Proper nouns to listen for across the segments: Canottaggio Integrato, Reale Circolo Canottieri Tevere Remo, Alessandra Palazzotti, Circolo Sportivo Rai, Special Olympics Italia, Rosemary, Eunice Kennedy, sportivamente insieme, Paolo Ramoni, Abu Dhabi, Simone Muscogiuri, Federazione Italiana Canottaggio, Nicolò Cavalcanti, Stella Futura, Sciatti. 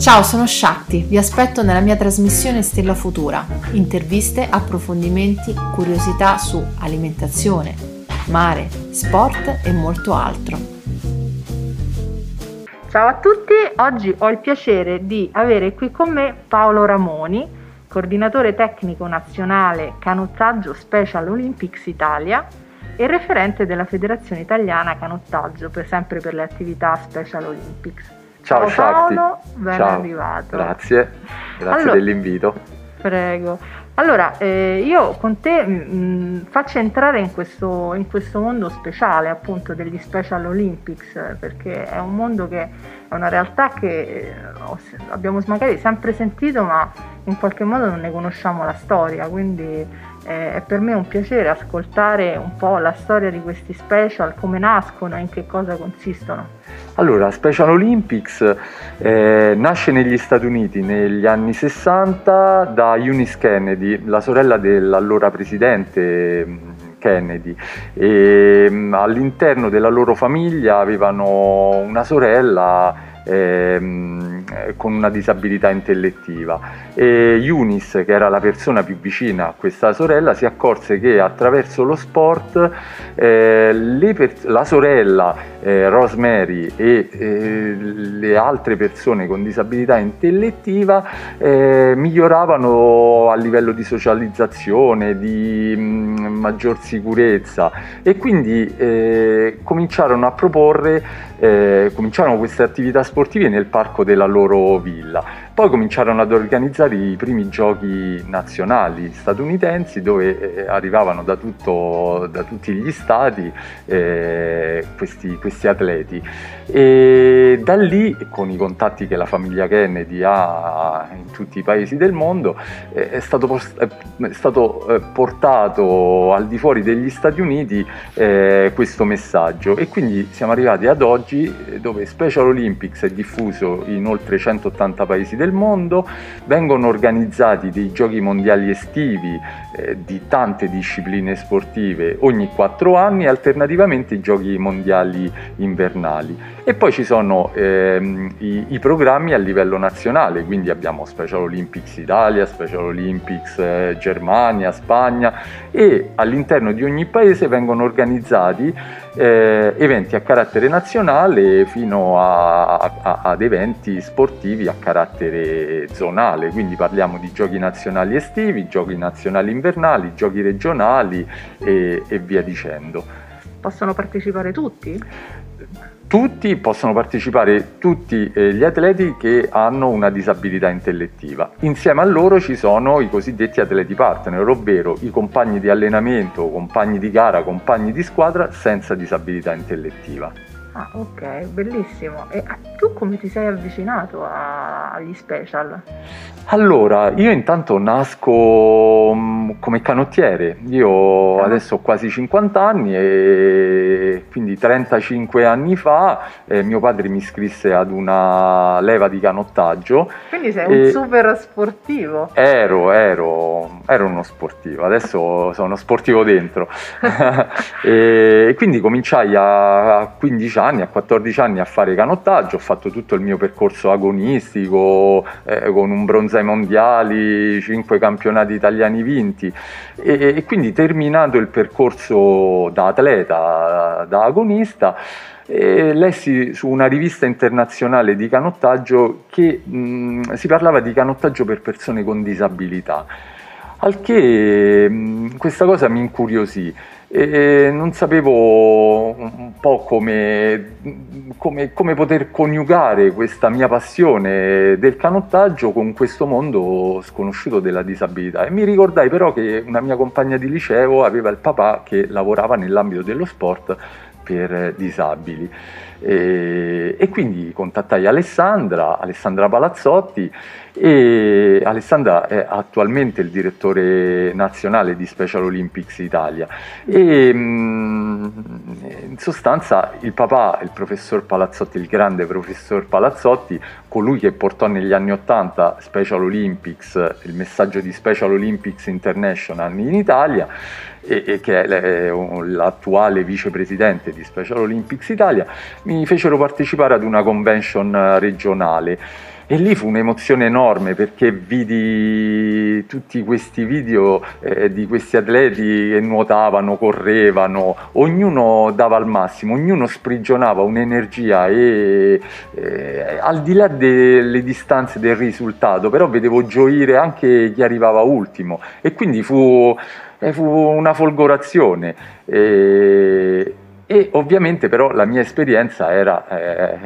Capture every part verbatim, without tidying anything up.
Ciao, sono Sciatti, vi aspetto nella mia trasmissione Stella Futura. Interviste, approfondimenti, curiosità su alimentazione, mare, sport e molto altro. Ciao a tutti, oggi ho il piacere di avere qui con me Paolo Ramoni, coordinatore tecnico nazionale Canottaggio Special Olympics Italia e referente della Federazione Italiana Canottaggio, per sempre per le attività Special Olympics. Ciao, ciao Paolo, ben ciao. Arrivato. Grazie, grazie allora, dell'invito. Prego. Allora, eh, io con te mh, faccio entrare in questo, in questo mondo speciale appunto degli Special Olympics, perché è un mondo che è una realtà che eh, abbiamo magari sempre sentito, ma in qualche modo non ne conosciamo la storia, quindi eh, è per me un piacere ascoltare un po' la storia di questi special, come nascono e in che cosa consistono. Allora, Special Olympics eh, nasce negli Stati Uniti negli anni sessanta da Eunice Kennedy, la sorella dell'allora presidente Kennedy, e all'interno della loro famiglia avevano una sorella Eh, con una disabilità intellettiva, e Eunice, che era la persona più vicina a questa sorella, si accorse che attraverso lo sport eh, le per- la sorella eh, Rosemary e eh, le altre persone con disabilità intellettiva eh, miglioravano a livello di socializzazione, di mh, maggior sicurezza, e quindi eh, cominciarono a proporre eh, cominciarono queste attività sportive nel parco della loro villa. Poi cominciarono ad organizzare i primi giochi nazionali statunitensi, dove arrivavano da, tutto, da tutti gli stati eh, questi, questi atleti, e da lì, con i contatti che la famiglia Kennedy ha in tutti i paesi del mondo, eh, è stato, post- è stato eh, portato al di fuori degli Stati Uniti eh, questo messaggio, e quindi siamo arrivati ad oggi, dove Special Olympics è diffuso in oltre centottanta paesi del mondo, vengono organizzati dei giochi mondiali estivi eh, di tante discipline sportive ogni quattro anni, alternativamente i giochi mondiali invernali, e poi ci sono ehm, i, i programmi a livello nazionale, quindi abbiamo Special Olympics Italia, Special Olympics eh, Germania, Spagna, e all'interno di ogni paese vengono organizzati eh, eventi a carattere nazionale fino a, a, ad eventi sportivi a carattere zonale, quindi parliamo di giochi nazionali estivi, giochi nazionali invernali, giochi regionali e, e via dicendo. Possono partecipare tutti? Tutti possono partecipare, tutti eh, gli atleti che hanno una disabilità intellettiva. Insieme a loro ci sono i cosiddetti atleti partner, ovvero i compagni di allenamento, compagni di gara, compagni di squadra senza disabilità intellettiva. Ah, ok, bellissimo. E tu come ti sei avvicinato a, agli special? Allora, io intanto nasco come canottiere, io adesso ho quasi cinquanta anni, e quindi trentacinque anni fa eh, mio padre mi iscrisse ad una leva di canottaggio. Quindi sei un super sportivo. Ero, ero, ero uno sportivo, adesso sono sportivo dentro. E quindi cominciai a quindici anni, a quattordici anni a fare canottaggio, ho fatto tutto il mio percorso agonistico eh, con un bronzo ai mondiali, cinque campionati italiani vinti, e, e quindi terminato il percorso da atleta, da agonista, e lessi su una rivista internazionale di canottaggio che mh, si parlava di canottaggio per persone con disabilità, al che mh, questa cosa mi incuriosì. E non sapevo un po' come, come, come poter coniugare questa mia passione del canottaggio con questo mondo sconosciuto della disabilità, e mi ricordai però che una mia compagna di liceo aveva il papà che lavorava nell'ambito dello sport per disabili, e, e quindi contattai Alessandra, Alessandra Palazzotti, e Alessandra è attualmente il direttore nazionale di Special Olympics Italia, e in sostanza il papà, il professor Palazzotti, il grande professor Palazzotti, colui che portò negli anni ottanta Special Olympics, il messaggio di Special Olympics International in Italia, e, e che è l'attuale vicepresidente di Special Olympics Italia, mi fecero partecipare ad una convention regionale. E lì fu un'emozione enorme, perché vidi tutti questi video eh, di questi atleti che nuotavano, correvano, ognuno dava al massimo, ognuno sprigionava un'energia e eh, al di là delle distanze del risultato, però vedevo gioire anche chi arrivava ultimo, e quindi fu, eh, fu una folgorazione. E... E ovviamente però la mia esperienza era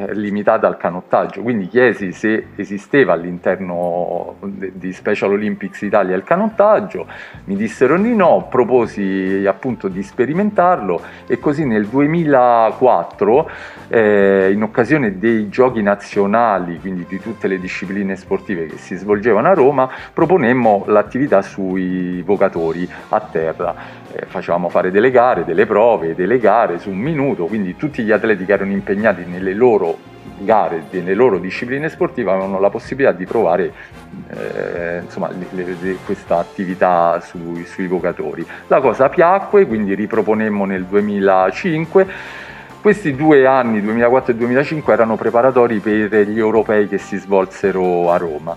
eh, limitata al canottaggio, quindi chiesi se esisteva all'interno di Special Olympics Italia il canottaggio, mi dissero di no, proposi appunto di sperimentarlo, e così nel duemilaquattro, eh, in occasione dei giochi nazionali, quindi di tutte le discipline sportive che si svolgevano a Roma, proponemmo l'attività sui vocatori a terra. Eh, facevamo fare delle gare, delle prove, delle gare su un minuto, quindi tutti gli atleti che erano impegnati nelle loro gare, nelle loro discipline sportive, avevano la possibilità di provare eh, insomma, le, le, le, questa attività su, sui vocatori. La cosa piacque, quindi riproponemmo nel duemilacinque. Questi due anni, duemilaquattro e duemilacinque, erano preparatori per gli europei che si svolsero a Roma.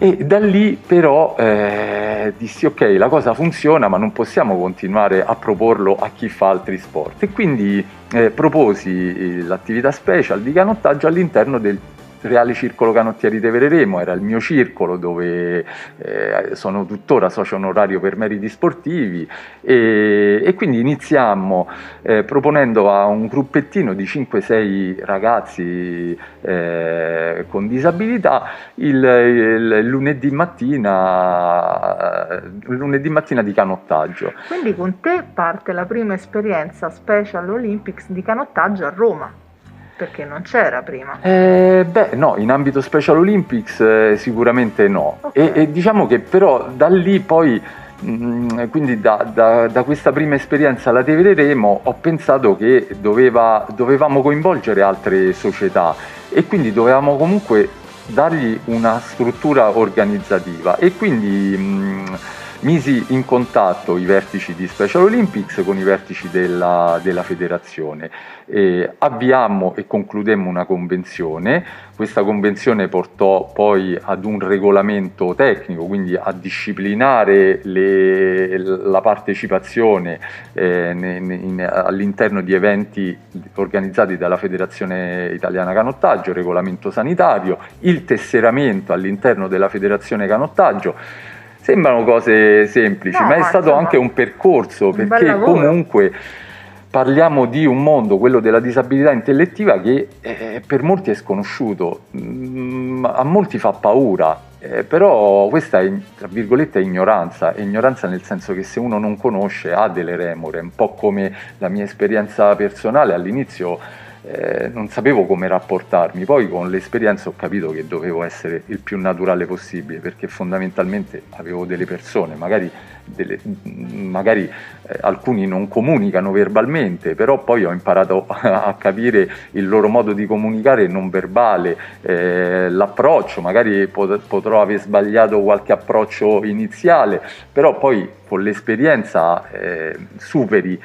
E da lì però eh, dissi ok, la cosa funziona, ma non possiamo continuare a proporlo a chi fa altri sport, e quindi eh, proposi l'attività special di canottaggio all'interno del Reale Circolo Canottieri Tevere Remo. Era il mio circolo, dove eh, sono tuttora socio onorario per meriti sportivi, e, e quindi iniziammo eh, proponendo a un gruppettino di cinque sei ragazzi eh, con disabilità il, il lunedì mattina lunedì mattina di canottaggio. Quindi con te parte la prima esperienza Special Olympics di canottaggio a Roma, perché non c'era prima? Eh, beh, no, in ambito Special Olympics eh, sicuramente no. Okay. E, e diciamo che però da lì poi, mh, quindi da, da, da questa prima esperienza la Tevere Remo, ho pensato che doveva, dovevamo coinvolgere altre società, e quindi dovevamo comunque dargli una struttura organizzativa, e quindi... Mh, misi in contatto i vertici di Special Olympics con i vertici della, della federazione, e avviammo e concludemmo una convenzione. Questa convenzione portò poi ad un regolamento tecnico, quindi a disciplinare le, la partecipazione eh, all'interno di eventi organizzati dalla Federazione Italiana Canottaggio, regolamento sanitario, il tesseramento all'interno della Federazione Canottaggio. Sembrano cose semplici, no, ma è stato anche un percorso, perché comunque parliamo di un mondo, quello della disabilità intellettiva, che eh, per molti è sconosciuto, mm, a molti fa paura, eh, però questa è, tra virgolette, ignoranza, ignoranza nel senso che se uno non conosce ha delle remore, un po' come la mia esperienza personale all'inizio. Eh, non sapevo come rapportarmi, poi con l'esperienza ho capito che dovevo essere il più naturale possibile, perché fondamentalmente avevo delle persone, magari, delle, magari eh, alcuni non comunicano verbalmente, però poi ho imparato a, a capire il loro modo di comunicare non verbale, eh, l'approccio, magari pot- potrò aver sbagliato qualche approccio iniziale, però poi con l'esperienza eh, superi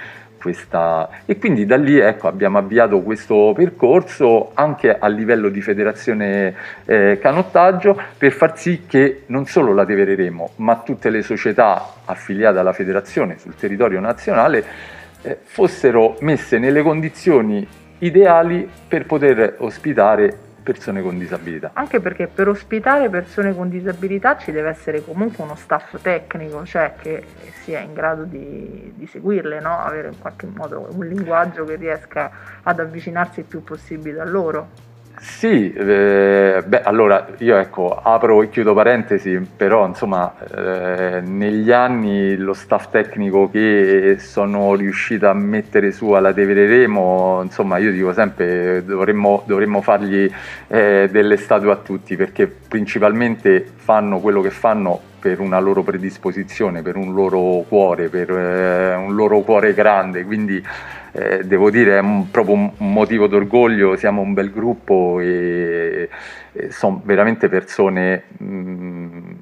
questa. E quindi da lì, ecco, abbiamo avviato questo percorso anche a livello di federazione eh, canottaggio, per far sì che non solo la Tevere Remo, ma tutte le società affiliate alla federazione sul territorio nazionale eh, fossero messe nelle condizioni ideali per poter ospitare persone con disabilità. Anche perché per ospitare persone con disabilità ci deve essere comunque uno staff tecnico, cioè che sia in grado di, di seguirle, no? Avere in qualche modo un linguaggio che riesca ad avvicinarsi il più possibile a loro. Sì, eh, beh, allora io, ecco, apro e chiudo parentesi, però insomma eh, negli anni lo staff tecnico che sono riuscita a mettere su alla Tevere Remo, insomma io dico sempre dovremmo, dovremmo fargli eh, delle statue a tutti, perché principalmente fanno quello che fanno per una loro predisposizione, per un loro cuore, per eh, un loro cuore grande, quindi eh, devo dire è un, proprio un motivo d'orgoglio, siamo un bel gruppo e, e sono veramente persone mh,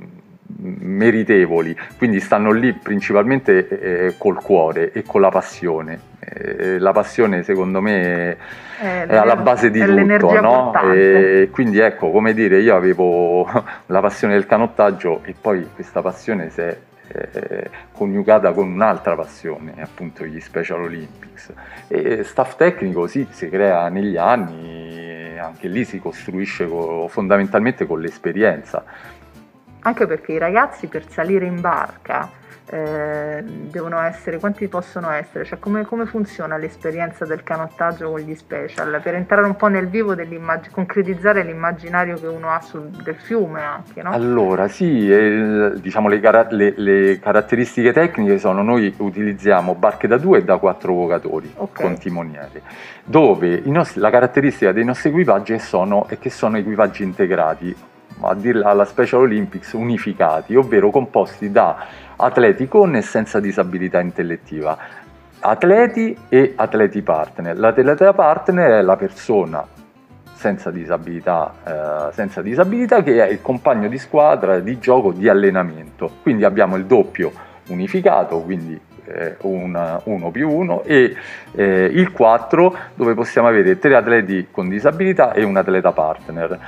meritevoli, quindi stanno lì principalmente eh, col cuore e con la passione. eh, la passione secondo me è, è alla base di tutto, no? E quindi ecco, come dire, io avevo la passione del canottaggio e poi questa passione si è eh, coniugata con un'altra passione, appunto gli Special Olympics. E staff tecnico sì, si crea negli anni, anche lì si costruisce co- fondamentalmente con l'esperienza. Anche perché i ragazzi per salire in barca eh, devono essere, quanti possono essere? Cioè, come, come funziona l'esperienza del canottaggio con gli special? Per entrare un po' nel vivo, concretizzare l'immaginario che uno ha sul, del fiume anche, no? Allora sì, eh, diciamo le, cara- le, le caratteristiche tecniche sono: noi utilizziamo barche da due e da quattro vocatori, okay, con timoniere, dove i nostri, la caratteristica dei nostri equipaggi sono, è che sono equipaggi integrati, a dirla alla Special Olympics unificati, ovvero composti da atleti con e senza disabilità intellettiva, atleti e atleti partner. L'atleta partner è la persona senza disabilità, eh, senza disabilità che è il compagno di squadra, di gioco, di allenamento. Quindi abbiamo il doppio unificato, quindi eh, un, uno più uno, e eh, il quattro, dove possiamo avere tre atleti con disabilità e un atleta partner.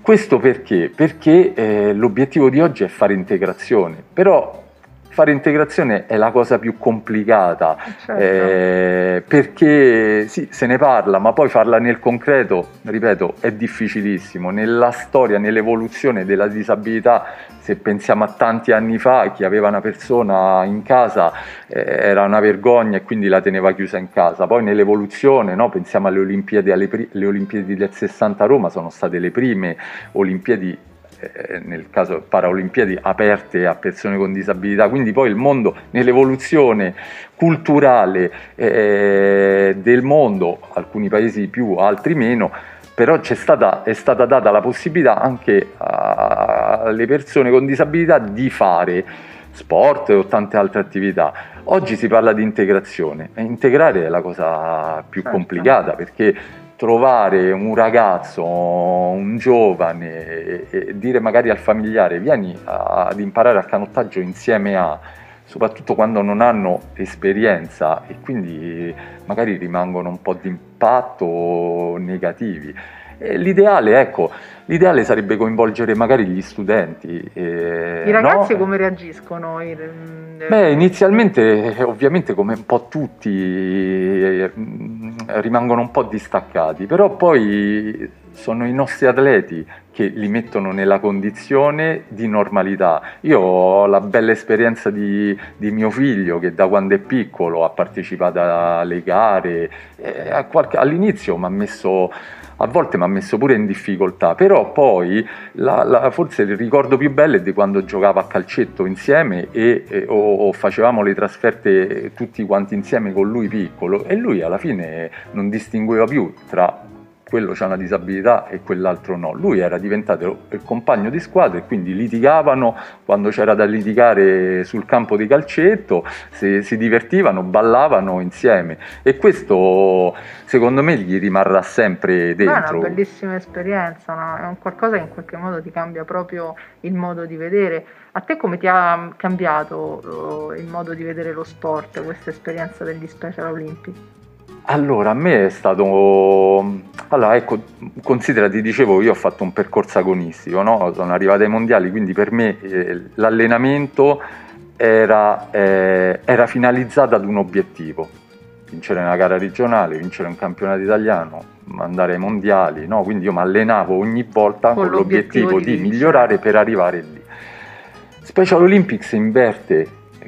Questo perché? Perché eh, l'obiettivo di oggi è fare integrazione, però fare integrazione è la cosa più complicata, certo, eh, perché sì, se ne parla, ma poi farla nel concreto, ripeto, è difficilissimo. Nella storia, nell'evoluzione della disabilità, se pensiamo a tanti anni fa, chi aveva una persona in casa eh, era una vergogna e quindi la teneva chiusa in casa. Poi nell'evoluzione, no? Pensiamo alle Olimpiadi, alle pri- le Olimpiadi del sessanta a Roma sono state le prime Olimpiadi, eh, nel caso Paraolimpiadi, aperte a persone con disabilità. Quindi poi il mondo, nell'evoluzione culturale eh, del mondo, alcuni paesi più, altri meno, però c'è stata, è stata data la possibilità anche alle persone con disabilità di fare sport o tante altre attività. Oggi si parla di integrazione, e integrare è la cosa più complicata, perché trovare un ragazzo, un giovane, e dire magari al familiare vieni ad imparare al canottaggio insieme a, soprattutto quando non hanno esperienza e quindi magari rimangono un po' di impatto negativi. E l'ideale, ecco, l'ideale sarebbe coinvolgere magari gli studenti. Eh, I ragazzi, no? Come reagiscono? Beh, inizialmente ovviamente come un po' tutti eh, rimangono un po' distaccati, però poi sono i nostri atleti che li mettono nella condizione di normalità. Io ho la bella esperienza di, di mio figlio, che da quando è piccolo ha partecipato alle gare, eh, a qualche, all'inizio mi ha messo, a volte mi ha messo pure in difficoltà, però poi la, la, forse il ricordo più bello è di quando giocava a calcetto insieme e, e o, o facevamo le trasferte tutti quanti insieme con lui piccolo, e lui alla fine non distingueva più tra quello c'ha una disabilità e quell'altro no. Lui era diventato il compagno di squadra e quindi litigavano quando c'era da litigare sul campo di calcetto, si, si divertivano, ballavano insieme, e questo secondo me gli rimarrà sempre dentro. È una bellissima esperienza, no? È un qualcosa che in qualche modo ti cambia proprio il modo di vedere. A te come ti ha cambiato il modo di vedere lo sport, questa esperienza degli Special Olympics? Allora, a me è stato, allora ecco, considera, ti dicevo, io ho fatto un percorso agonistico, no? Sono arrivato ai mondiali, quindi per me eh, l'allenamento era, eh, era finalizzato ad un obiettivo: vincere una gara regionale, vincere un campionato italiano, andare ai mondiali, no? Quindi io mi allenavo ogni volta con, con l'obiettivo, l'obiettivo di, di migliorare per arrivare lì. Special Olympics inverte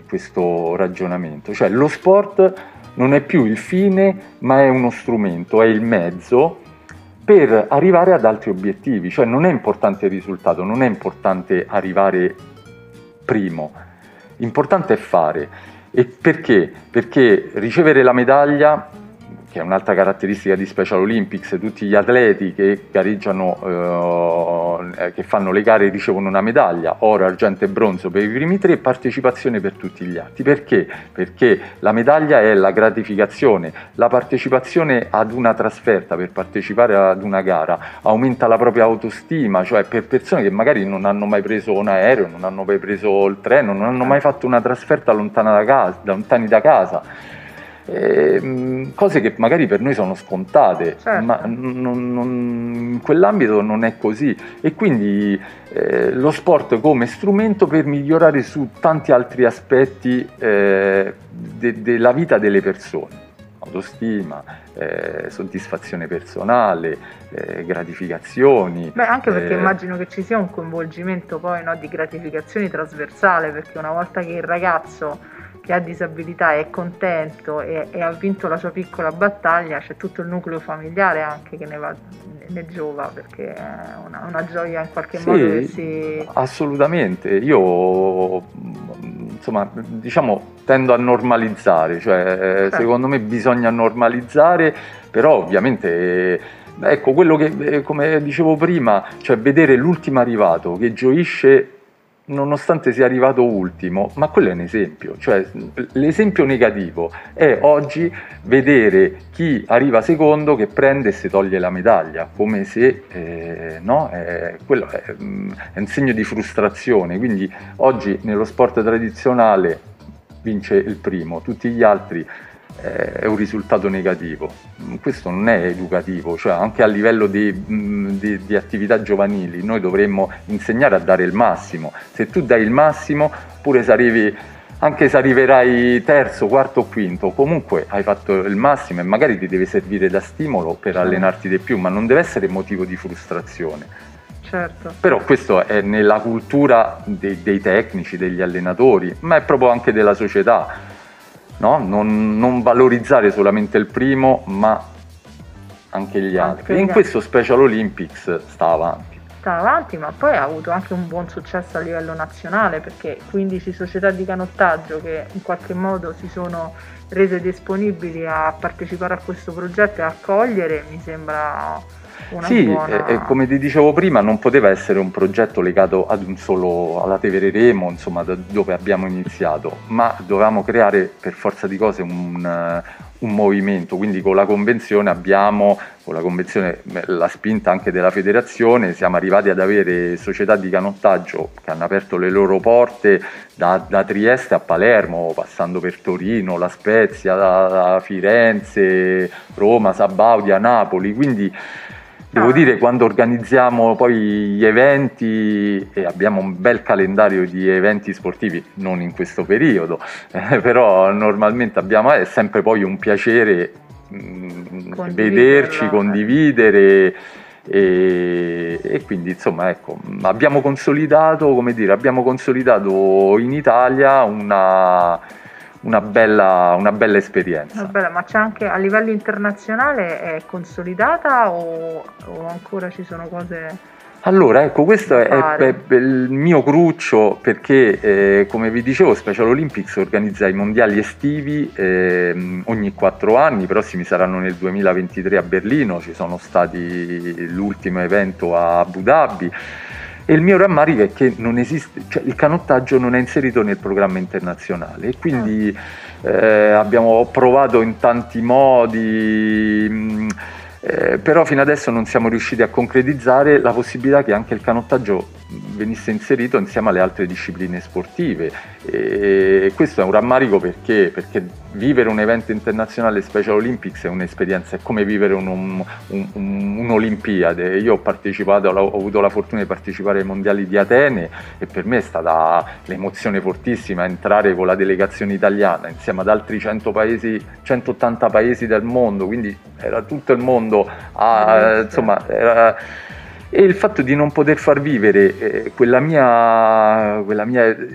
questo ragionamento, cioè lo sport non è più il fine, ma è uno strumento, è il mezzo per arrivare ad altri obiettivi. Cioè non è importante il risultato, non è importante arrivare primo, importante è fare. E perché? Perché ricevere la medaglia, che è un'altra caratteristica di Special Olympics, tutti gli atleti che gareggiano, eh, che fanno le gare, ricevono una medaglia, oro, argento e bronzo per i primi tre e partecipazione per tutti gli altri. Perché? Perché la medaglia è la gratificazione, la partecipazione ad una trasferta, per partecipare ad una gara, aumenta la propria autostima, cioè per persone che magari non hanno mai preso un aereo, non hanno mai preso il treno, non hanno mai fatto una trasferta lontana da casa, lontani da casa. eh, cose che magari per noi sono scontate, certo, ma non, non, in quell'ambito non è così, e quindi eh, lo sport come strumento per migliorare su tanti altri aspetti eh, de, della vita delle persone: autostima, eh, soddisfazione personale, eh, gratificazioni. Beh, anche perché eh... immagino che ci sia un coinvolgimento poi, no, di gratificazioni trasversale, perché una volta che il ragazzo che ha disabilità è contento e, e ha vinto la sua piccola battaglia, c'è tutto il nucleo familiare anche che ne va, ne giova, perché è una, una gioia in qualche sì, modo che si... Assolutamente, io insomma diciamo tendo a normalizzare, cioè, cioè. secondo me bisogna normalizzare, però ovviamente ecco quello che, come dicevo prima, cioè vedere l'ultimo arrivato che gioisce nonostante sia arrivato ultimo, ma quello è un esempio, cioè l'esempio negativo è oggi vedere chi arriva secondo che prende e si toglie la medaglia, come se eh, no, è, quello è, è un segno di frustrazione, quindi oggi nello sport tradizionale vince il primo, tutti gli altri è un risultato negativo. Questo non è educativo, cioè anche a livello di, di, di attività giovanili noi dovremmo insegnare a dare il massimo. Se tu dai il massimo, pure se arrivi, anche se arriverai terzo, quarto, quinto, comunque hai fatto il massimo e magari ti deve servire da stimolo per allenarti di più, ma non deve essere motivo di frustrazione. Certo. Però questo è nella cultura dei, dei tecnici, degli allenatori, ma è proprio anche della società. No? Non, non valorizzare solamente il primo, ma anche gli altri. Anche gli e in altri. Questo Special Olympics sta avanti. Sta avanti, ma poi ha avuto anche un buon successo a livello nazionale, perché quindici società di canottaggio che in qualche modo si sono rese disponibili a partecipare a questo progetto e a cogliere, mi sembra... Una sì, buona... eh, come ti dicevo prima, non poteva essere un progetto legato ad un solo, alla Tevere Remo, insomma, da dove abbiamo iniziato, ma dovevamo creare per forza di cose un, un movimento, quindi con la convenzione abbiamo, con la convenzione, la spinta anche della federazione, siamo arrivati ad avere società di canottaggio che hanno aperto le loro porte da, da Trieste a Palermo, passando per Torino, La Spezia, da, da Firenze, Roma, Sabaudia, Napoli, quindi devo dire, quando organizziamo poi gli eventi, e abbiamo un bel calendario di eventi sportivi, non in questo periodo, eh, però normalmente abbiamo, è sempre poi un piacere mh, vederci, condividere, e, e quindi insomma ecco, abbiamo consolidato, come dire, abbiamo consolidato in Italia una... Una bella, una bella esperienza. Una bella, ma c'è anche a livello internazionale, è consolidata o, o ancora ci sono cose? Allora ecco, questo è, è, è il mio cruccio, perché eh, come vi dicevo Special Olympics organizza i mondiali estivi eh, ogni quattro anni, i prossimi saranno nel duemilaventitré a Berlino, ci sono stati l'ultimo evento a Abu Dhabi. E il mio rammarico è che non esiste, cioè il canottaggio non è inserito nel programma internazionale, e quindi eh, abbiamo provato in tanti modi, mh, eh, però fino adesso non siamo riusciti a concretizzare la possibilità che anche il canottaggio venisse inserito insieme alle altre discipline sportive, e questo è un rammarico, perché, perché vivere un evento internazionale Special Olympics è un'esperienza, è come vivere un'Olimpiade. Un, un, un io ho partecipato, ho avuto la fortuna di partecipare ai mondiali di Atene, e per me è stata l'emozione fortissima entrare con la delegazione italiana insieme ad altri cento paesi, centottanta paesi del mondo, quindi era tutto il mondo a, eh, insomma era, e il fatto di non poter far vivere eh, quella mia, quella mia eh,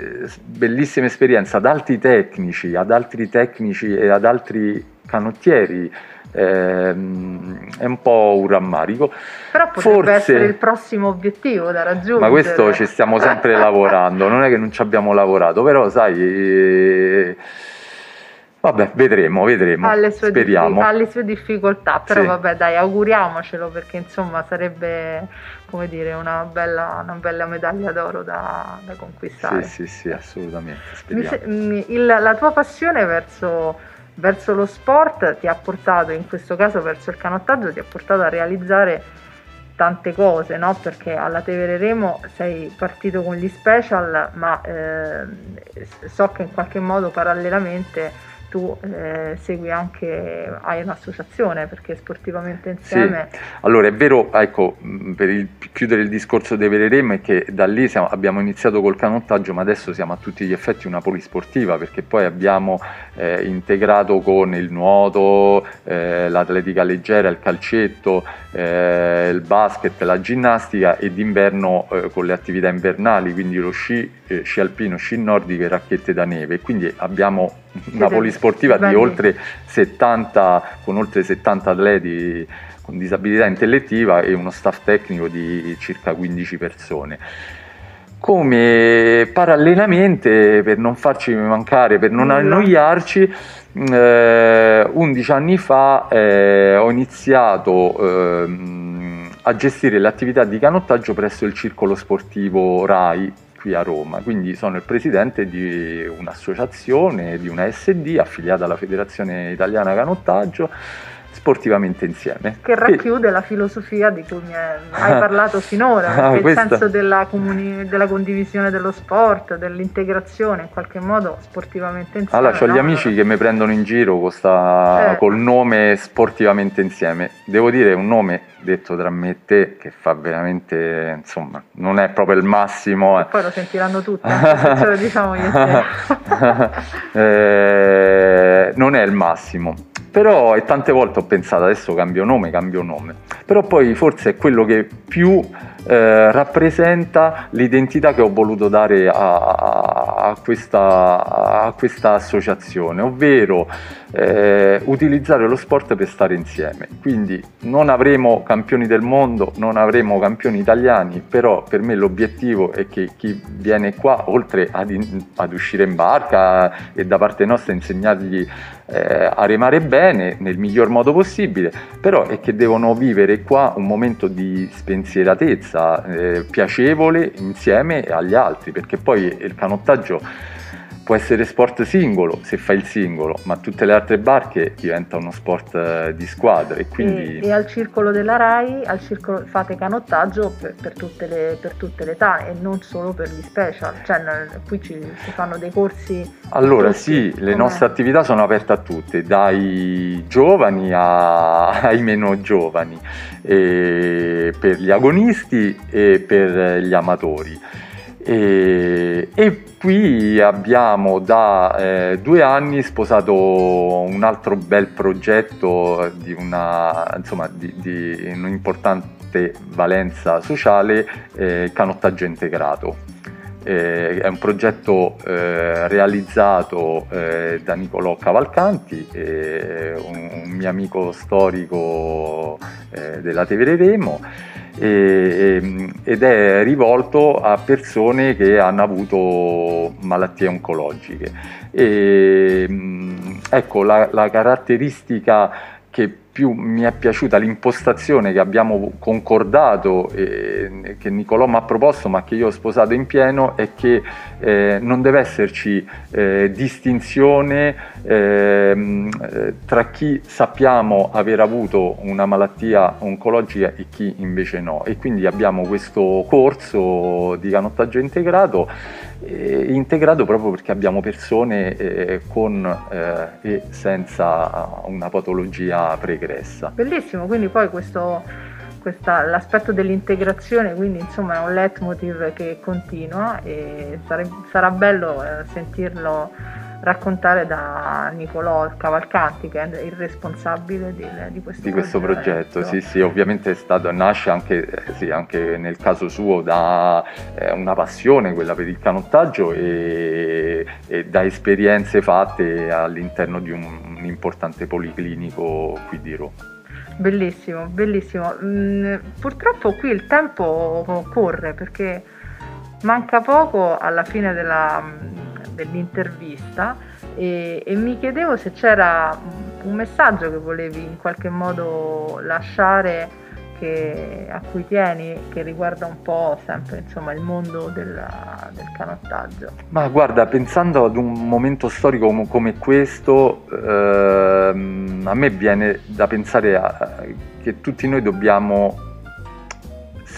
bellissima esperienza ad altri tecnici, ad altri tecnici e ad altri canottieri ehm, è un po' un rammarico. Però potrebbe Forse, essere il prossimo obiettivo da raggiungere. Ma questo ci stiamo sempre lavorando, non è che non ci abbiamo lavorato, però sai... Eh, Vabbè, vedremo, vedremo, alle sue speriamo. Alle sue difficoltà, però sì. Vabbè dai, auguriamocelo, perché insomma sarebbe, come dire, una bella, una bella medaglia d'oro da, da conquistare. Sì, sì, sì, assolutamente, speriamo. Mi, il, la tua passione verso, verso lo sport ti ha portato, in questo caso verso il canottaggio, ti ha portato a realizzare tante cose, no? Perché alla Tevere Remo sei partito con gli special, ma eh, so che in qualche modo parallelamente tu eh, segui anche, hai un'associazione, perché sportivamente insieme... Sì. Allora è vero, ecco, per il, chiudere il discorso dei Tevere Remo, è che da lì siamo, abbiamo iniziato col canottaggio, ma adesso siamo a tutti gli effetti una polisportiva, perché poi abbiamo eh, integrato con il nuoto, eh, l'atletica leggera, il calcetto, eh, il basket, la ginnastica, e d'inverno eh, con le attività invernali, quindi lo sci, eh, sci alpino, sci nordico e racchette da neve. Quindi abbiamo una polisportiva di oltre settanta, con oltre settanta atleti con disabilità intellettiva e uno staff tecnico di circa quindici persone. Come parallelamente, per non farci mancare, per non annoiarci, eh, undici anni fa eh, ho iniziato eh, a gestire le attività di canottaggio presso il Circolo Sportivo Rai qui a Roma, quindi sono il presidente di un'associazione, di una S D affiliata alla Federazione Italiana Canottaggio, Sportivamente Insieme, che racchiude e... la filosofia di cui mi hai parlato finora, ah, il questa... senso della, comuni... della condivisione dello sport, dell'integrazione, in qualche modo Sportivamente Insieme. Allora, c'ho no? gli amici che mi prendono in giro con sta... eh. col nome Sportivamente Insieme. Devo dire, un nome, detto tra me e te, che fa veramente, insomma, non è proprio il massimo. E poi lo sentiranno tutti, se ce lo diciamo io e te. eh, non è il massimo. Però, e tante volte ho pensato, adesso cambio nome, cambio nome, però poi forse è quello che più eh, rappresenta l'identità che ho voluto dare a, a, questa, a questa associazione, ovvero eh, utilizzare lo sport per stare insieme. Quindi non avremo campioni del mondo, non avremo campioni italiani, però per me l'obiettivo è che chi viene qua, oltre ad, in, ad uscire in barca e da parte nostra insegnargli eh, a remare bene, nel miglior modo possibile, però è che devono vivere qua un momento di spensieratezza eh, piacevole insieme agli altri, perché poi il canottaggio può essere sport singolo se fai il singolo, ma tutte le altre barche diventa uno sport di squadra, e quindi... E, e al Circolo della RAI, al circolo, fate canottaggio per, per, tutte le, per tutte le età e non solo per gli special, cioè qui ci, si fanno dei corsi... Allora tutti, sì, le nostre attività sono aperte a tutte, dai giovani a, ai meno giovani, e per gli agonisti e per gli amatori. E, e qui abbiamo da eh, due anni sposato un altro bel progetto di una, insomma, di, di un'importante valenza sociale, eh, Canottaggio Integrato. Eh, è un progetto eh, realizzato eh, da Nicolò Cavalcanti, eh, un, un mio amico storico eh, della Tevere Remo, ed è rivolto a persone che hanno avuto malattie oncologiche. E, ecco, la, la caratteristica che più mi è piaciuta, l'impostazione che abbiamo concordato, eh, che Nicolò mi ha proposto ma che io ho sposato in pieno, è che eh, non deve esserci eh, distinzione eh, tra chi sappiamo aver avuto una malattia oncologica e chi invece no, e quindi abbiamo questo corso di canottaggio integrato eh, integrato proprio perché abbiamo persone eh, con eh, e senza una patologia pregressa. Bellissimo, quindi poi questo, questa, l'aspetto dell'integrazione, quindi insomma è un leitmotiv che continua, e sare, sarà bello sentirlo raccontare da Nicolò Cavalcanti, che è il responsabile di, di questo, di questo progetto. progetto. Sì, sì, ovviamente è stato, nasce anche, sì, anche nel caso suo da eh, una passione, quella per il canottaggio, e, e da esperienze fatte all'interno di un, un importante policlinico qui di Roma. Bellissimo, bellissimo. Mm, purtroppo qui il tempo corre, perché manca poco alla fine della... dell'intervista, e, e mi chiedevo se c'era un messaggio che volevi in qualche modo lasciare, che, a cui tieni, che riguarda un po' sempre, insomma, il mondo della, del canottaggio. Ma guarda, pensando ad un momento storico come, come questo, ehm, a me viene da pensare a, che tutti noi dobbiamo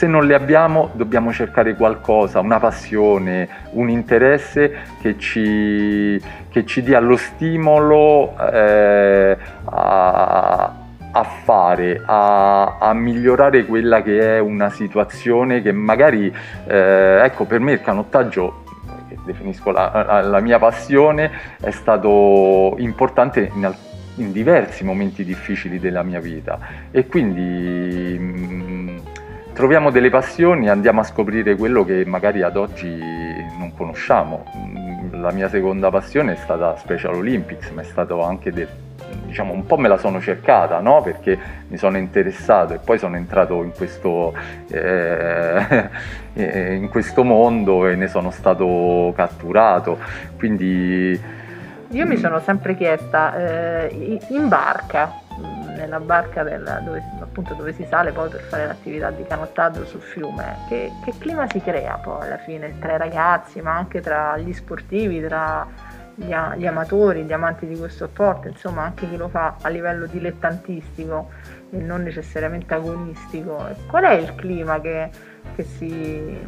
se non le abbiamo dobbiamo cercare qualcosa, una passione, un interesse che ci, che ci dia lo stimolo eh, a, a fare, a, a migliorare quella che è una situazione che magari, eh, ecco, per me il canottaggio, che definisco la, la mia passione, è stato importante in alcuni in diversi momenti difficili della mia vita, e quindi mh, troviamo delle passioni e andiamo a scoprire quello che magari ad oggi non conosciamo. La mia seconda passione è stata Special Olympics, ma è stato anche del, diciamo, un po' me la sono cercata, no? Perché mi sono interessato e poi sono entrato in questo, eh, in questo mondo e ne sono stato catturato, quindi io mi sono sempre chiesta, eh, in barca, nella barca della, dove, appunto, dove si sale poi per fare l'attività di canottaggio sul fiume, che, che clima si crea poi alla fine tra i ragazzi, ma anche tra gli sportivi, tra gli, gli amatori, gli amanti di questo sport, insomma anche chi lo fa a livello dilettantistico e non necessariamente agonistico. Qual è il clima che, che si,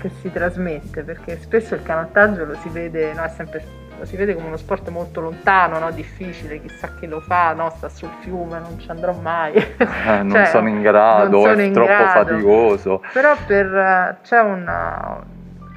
che si trasmette? Perché spesso il canottaggio lo si vede, no, è sempre... si vede come uno sport molto lontano, no? Difficile, chissà che lo fa, no? Sta sul fiume, non ci andrò mai. Eh, non cioè, sono in grado, sono è in troppo grado. faticoso. Però per, c'è, una,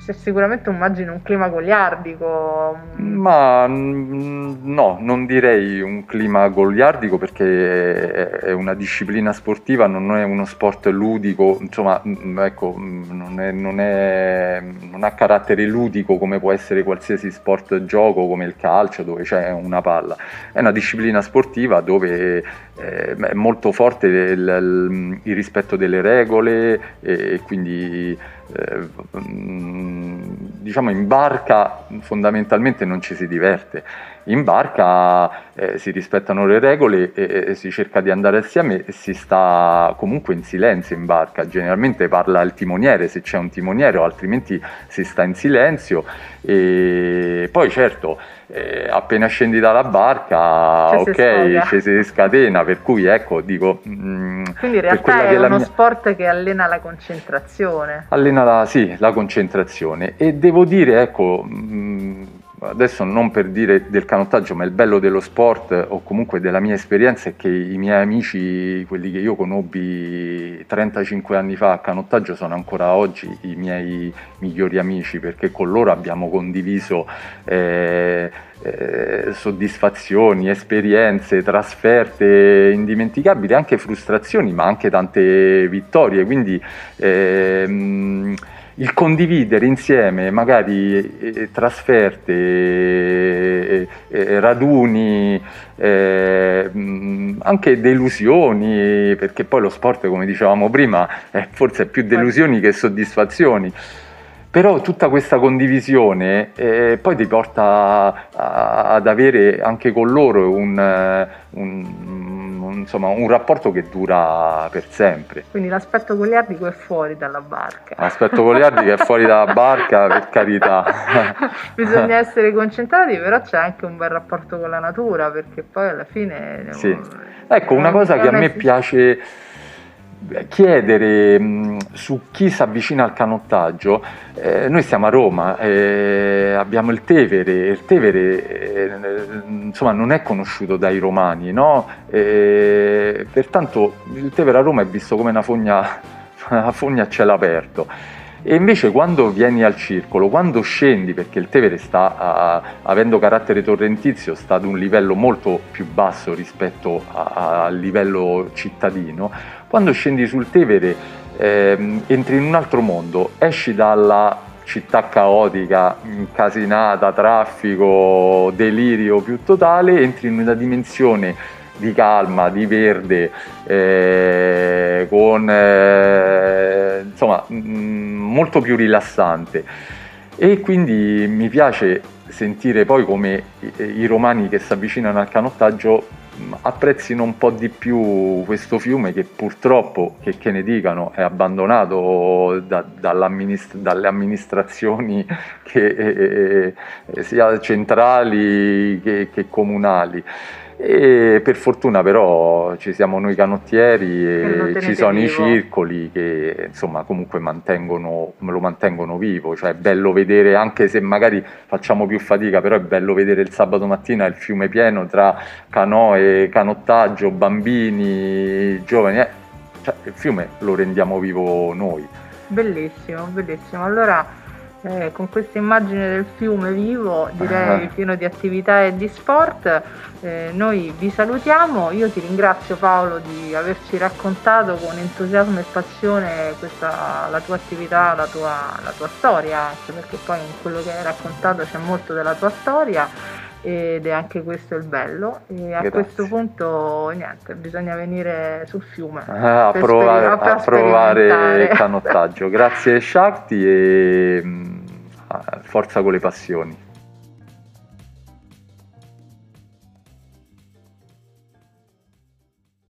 c'è sicuramente, immagino, un clima goliardico. Ma no, non direi un clima goliardico, perché è una disciplina sportiva, non è uno sport ludico, insomma, ecco, non, è, non, è, non ha carattere ludico come può essere qualsiasi sport gioco come il calcio, dove c'è una palla. È una disciplina sportiva dove è molto forte il, il rispetto delle regole, e quindi eh, diciamo in barca fondamentalmente non ci si diverte. In barca eh, si rispettano le regole e, e si cerca di andare assieme e si sta comunque in silenzio in barca. Generalmente parla il timoniere, se c'è un timoniere, o altrimenti si sta in silenzio. E poi certo, eh, appena scendi dalla barca, c'è ok, ci si scatena, per cui ecco, dico... Mh, quindi in realtà è, è uno mia... sport che allena la concentrazione. Allena la, sì, la concentrazione. E devo dire, ecco... Mh, adesso non per dire del canottaggio, ma il bello dello sport, o comunque della mia esperienza, è che i miei amici, quelli che io conobbi trentacinque anni fa a canottaggio, sono ancora oggi i miei migliori amici, perché con loro abbiamo condiviso eh, eh, soddisfazioni, esperienze, trasferte indimenticabili, anche frustrazioni, ma anche tante vittorie. Quindi ehm, il condividere insieme magari trasferte, raduni, anche delusioni, perché poi lo sport, come dicevamo prima, è forse più delusioni che soddisfazioni. Però tutta questa condivisione eh, poi ti porta a, a, ad avere anche con loro un, un, un, insomma, un rapporto che dura per sempre. Quindi l'aspetto goliardico è fuori dalla barca. L'aspetto goliardico è fuori dalla barca, per carità. Bisogna essere concentrati, però c'è anche un bel rapporto con la natura, perché poi alla fine... Sì. Um, ecco, una cosa che a me piace chiedere mh, su chi si avvicina al canottaggio. Eh, noi siamo a Roma, eh, abbiamo il Tevere, il Tevere eh, insomma non è conosciuto dai romani, no? Eh, pertanto il Tevere a Roma è visto come una fogna, una fogna a cielo aperto. E invece quando vieni al circolo, quando scendi, perché il Tevere sta, a, avendo carattere torrentizio, sta ad un livello molto più basso rispetto al livello cittadino, quando scendi sul Tevere eh, entri in un altro mondo, esci dalla città caotica, incasinata, traffico, delirio più totale, entri in una dimensione di calma, di verde, eh, con eh, insomma mh, molto più rilassante. E quindi mi piace sentire poi come i, i romani che si avvicinano al canottaggio mh, apprezzino un po' di più questo fiume, che purtroppo, che, che ne dicano, è abbandonato da, dall'amministra- dalle amministrazioni che, eh, eh, sia centrali che, che comunali. E per fortuna però ci siamo noi canottieri e ci sono vivo. i circoli che insomma comunque mantengono, lo mantengono vivo, cioè è bello vedere, anche se magari facciamo più fatica, però è bello vedere il sabato mattina il fiume pieno tra canoe, canottaggio, bambini, giovani, eh. Cioè, il fiume lo rendiamo vivo noi. Bellissimo, bellissimo. Allora Eh, con questa immagine del fiume vivo, direi pieno di attività e di sport, eh, noi vi salutiamo. Io ti ringrazio, Paolo, di averci raccontato con entusiasmo e passione questa, la tua attività, la tua, la tua storia, anche perché poi in quello che hai raccontato c'è molto della tua storia ed è anche questo il bello. E a Grazie. questo punto niente, bisogna venire sul fiume ah, a, provare, a, a provare il canottaggio. Grazie Sciatti e forza con le passioni.